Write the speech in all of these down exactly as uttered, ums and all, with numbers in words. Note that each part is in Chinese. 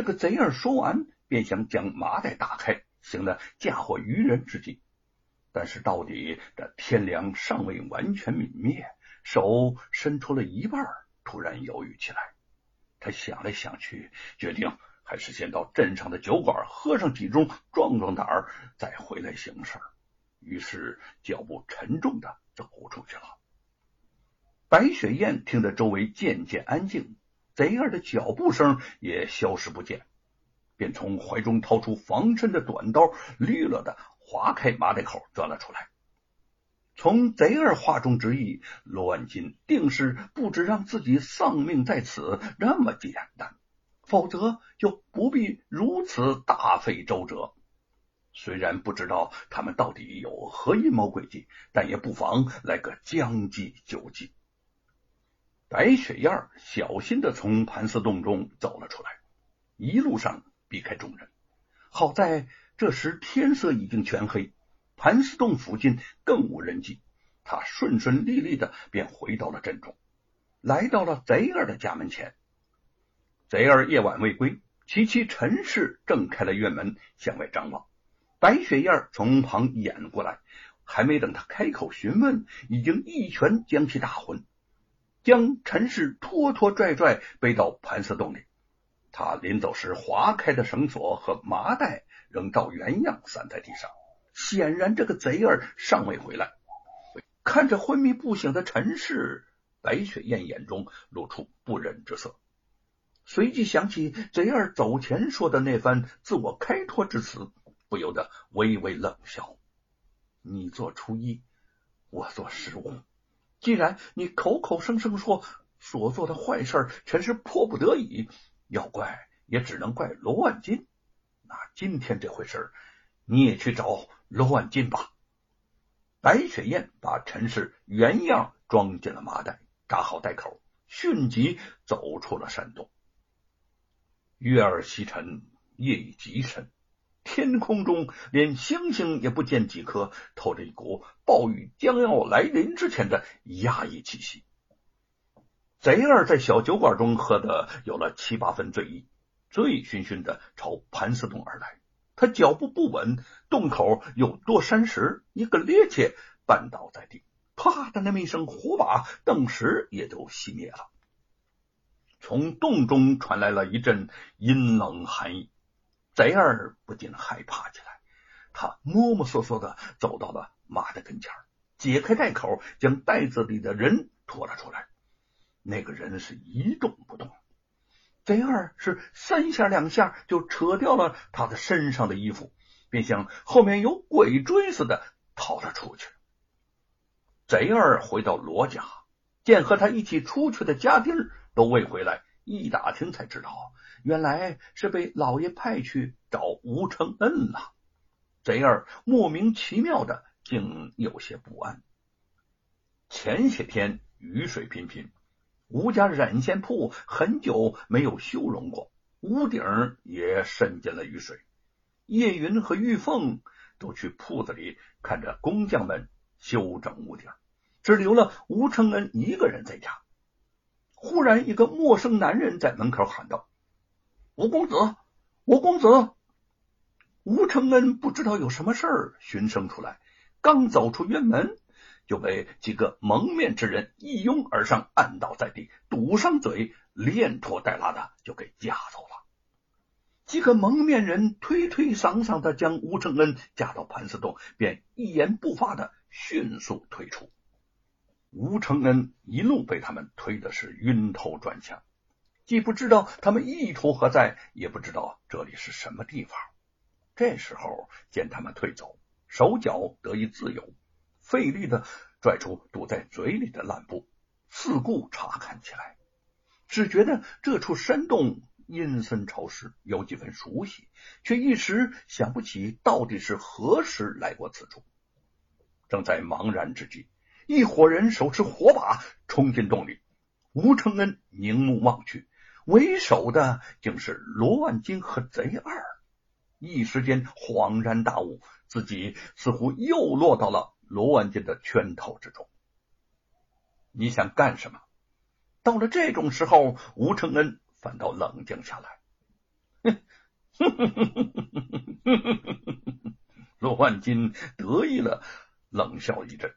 这个贼儿说完，便想将麻袋打开，行得嫁祸于人之计。但是到底这天梁尚未完全泯灭，手伸出了一半，突然犹豫起来。他想来想去，决定还是先到镇上的酒馆喝上几盅，壮壮胆儿，再回来行事。于是脚步沉重的走出去了。白雪燕听得周围渐渐安静，贼儿的脚步声也消失不见，便从怀中掏出防身的短刀，利落的划开麻袋口，钻了出来。从贼儿话中之意，罗万金定是不止让自己丧命在此那么简单，否则就不必如此大费周折。虽然不知道他们到底有何阴谋诡计，但也不妨来个将计就计。白雪燕小心地从盘丝洞中走了出来，一路上避开众人。好在这时天色已经全黑，盘丝洞附近更无人迹，她顺顺利利地便回到了镇中，来到了贼儿的家门前。贼儿夜晚未归，其妻陈氏正开了院门向外张望。白雪燕从旁掩过来，还没等他开口询问，已经一拳将其打昏，将陈氏拖拖拽拽背到盘丝洞里。他临走时划开的绳索和麻袋仍照原样散在地上，显然这个贼儿尚未回来。看着昏迷不醒的陈氏，白雪燕眼中露出不忍之色，随即想起贼儿走前说的那番自我开脱之词，不由得微微冷笑：你做初一，我做十五，既然你口口声声说所做的坏事全是迫不得已，要怪也只能怪罗万金，那今天这回事你也去找罗万金吧。白雪燕把陈氏原样装进了麻袋，扎好袋口，迅即走出了山洞。月儿西沉，夜已极深，天空中连星星也不见几颗，透着一股暴雨将要来临之前的压抑气息。贼儿在小酒馆中喝得有了七八分醉意，醉醺醺的朝盘丝洞而来。他脚步不稳，洞口有多山石，一个趔趄绊倒在地，啪的那么一声，火把顿时也就熄灭了。从洞中传来了一阵阴冷寒意，贼儿不禁害怕起来。他摸摸索索的走到了麻袋跟前，解开袋口，将袋子里的人拖了出来。那个人是一动不动，贼儿是三下两下就扯掉了他的身上的衣服，便像后面有鬼追似的逃了出去。贼儿回到罗家，见和他一起出去的家丁都未回来，一打听才知道，原来是被老爷派去找吴承恩了。贼儿莫名其妙的竟有些不安。前些天雨水频频，吴家染线铺很久没有修容过，屋顶也渗进了雨水。叶云和玉凤都去铺子里看着工匠们修整屋顶，只留了吴承恩一个人在家。忽然一个陌生男人在门口喊道：吴公子，吴公子。吴承恩不知道有什么事儿，循声出来，刚走出院门，就被几个蒙面之人一拥而上，按倒在地，堵上嘴，连拖带拉的就给架走了。几个蒙面人推推搡搡的将吴承恩架到盘丝洞，便一言不发的迅速退出。吴承恩一路被他们推的是晕头转向，既不知道他们意图何在，也不知道这里是什么地方。这时候见他们退走，手脚得以自由，费力的拽出堵在嘴里的烂布，四顾查看起来，只觉得这处山洞阴森潮湿，有几分熟悉，却一时想不起到底是何时来过此处。正在茫然之际，一伙人手持火把冲进洞里，吴承恩凝目望去，为首的竟是罗万金和贼二。一时间恍然大悟，自己似乎又落到了罗万金的圈套之中。你想干什么？到了这种时候，吴承恩反倒冷静下来。罗万金得意了，冷笑一阵。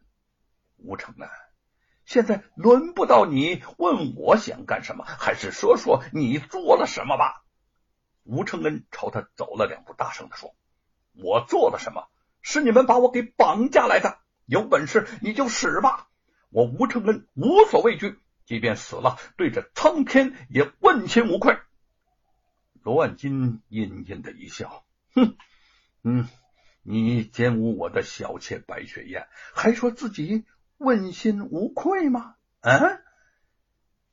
吴成啊，现在轮不到你问我想干什么，还是说说你做了什么吧。吴承恩朝他走了两步，大声地说，我做了什么？是你们把我给绑架来的，有本事你就使吧。我吴承恩无所畏惧，即便死了，对着苍天也问心无愧。罗万金阴阴的一笑，哼，嗯，你奸污我的小妾白雪燕，还说自己问心无愧吗？啊，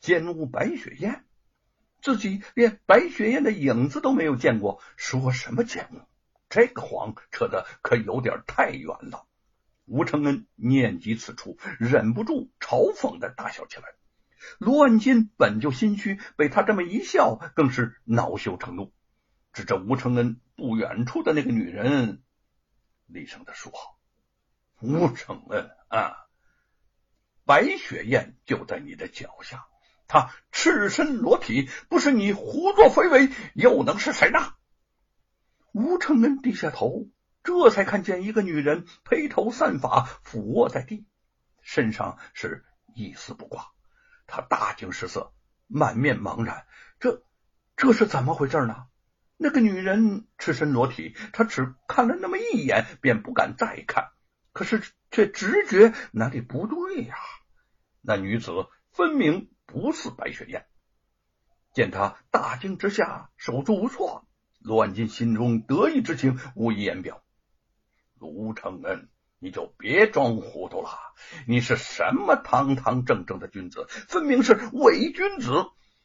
奸污白雪燕，自己连白雪燕的影子都没有见过，说什么奸污？这个谎扯得可有点太远了。吴承恩念及此处，忍不住嘲讽的大笑起来。罗万金本就心虚，被他这么一笑，更是恼羞成怒。指着吴承恩不远处的那个女人，厉声的说：“吴承恩啊，白雪燕就在你的脚下，她赤身裸体，不是你胡作非为，又能是谁呢？”吴承恩低下头，这才看见一个女人披头散发，俯卧在地，身上是一丝不挂。他大惊失色，满面茫然，这这是怎么回事呢？那个女人赤身裸体，他只看了那么一眼，便不敢再看，可是这直觉哪里不对呀、啊、那女子分明不是白雪燕。见他大惊之下手足无措，罗万金心中得意之情无以言表。卢承恩，你就别装糊涂了，你是什么堂堂正正的君子，分明是伪君子。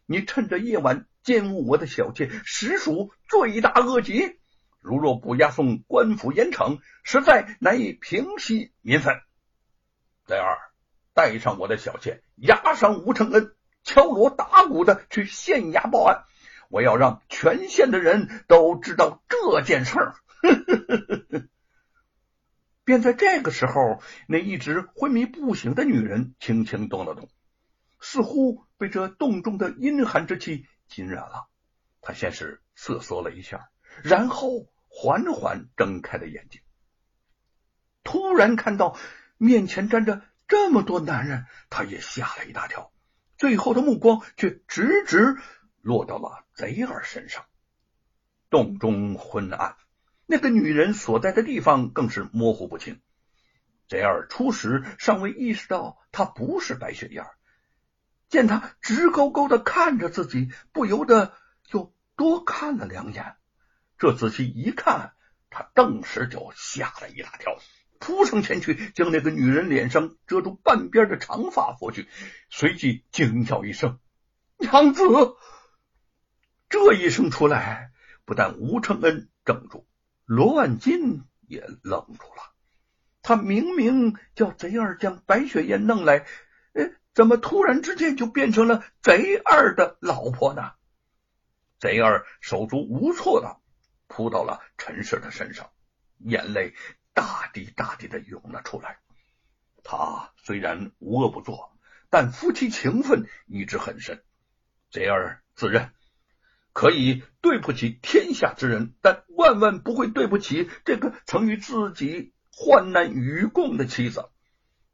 你趁着夜晚奸污我的小妾，实属罪大恶极，如若不押送官府严惩，实在难以平息民愤。第二，带上我的小妾，押上吴承恩，敲锣打鼓的去县衙报案，我要让全县的人都知道这件事儿。便在这个时候，那一直昏迷不醒的女人轻轻动了动，似乎被这洞中的阴寒之气浸染了。她先是瑟缩了一下，然后缓缓睁开了眼睛，突然看到面前站着这么多男人，她也吓了一大跳，最后的目光却直直落到了贼儿身上。洞中昏暗，那个女人所在的地方更是模糊不清。贼儿初时尚未意识到她不是白雪燕，见她直勾勾地看着自己，不由得又多看了两眼。这仔细一看，他顿时就吓了一大跳，扑上前去将那个女人脸上遮住半边的长发拂去，随即惊叫一声：“娘子！”这一声出来，不但吴承恩怔住，罗万金也愣住了。他明明叫贼二将白雪燕弄来，诶，怎么突然之间就变成了贼二的老婆呢？贼二手足无措的扑到了陈氏的身上，眼泪大滴大滴的涌了出来。他虽然无恶不作，但夫妻情分一直很深。贼二自认可以对不起天下之人，但万万不会对不起这个曾与自己患难与共的妻子。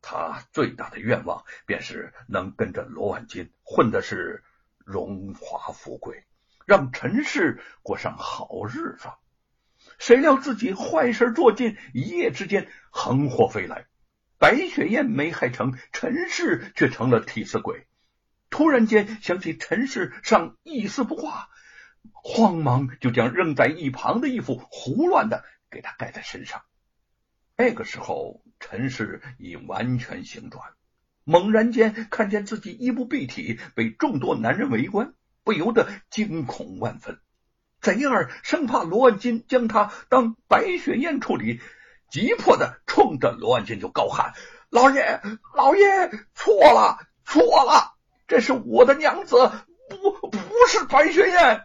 他最大的愿望便是能跟着罗万金混的是荣华富贵，让陈氏过上好日子。谁料自己坏事做尽，一夜之间横祸飞来，白雪燕没害成，陈氏却成了替死鬼。突然间想起陈氏尚一丝不挂，慌忙就将扔在一旁的衣服胡乱的给他盖在身上。那个时候陈氏已完全醒转，猛然间看见自己衣不蔽体，被众多男人围观，不由得惊恐万分。贼二生怕罗万金将他当白雪燕处理，急迫的冲着罗万金就高喊：“老爷，老爷，错了，错了，这是我的娘子，不不是白雪燕。”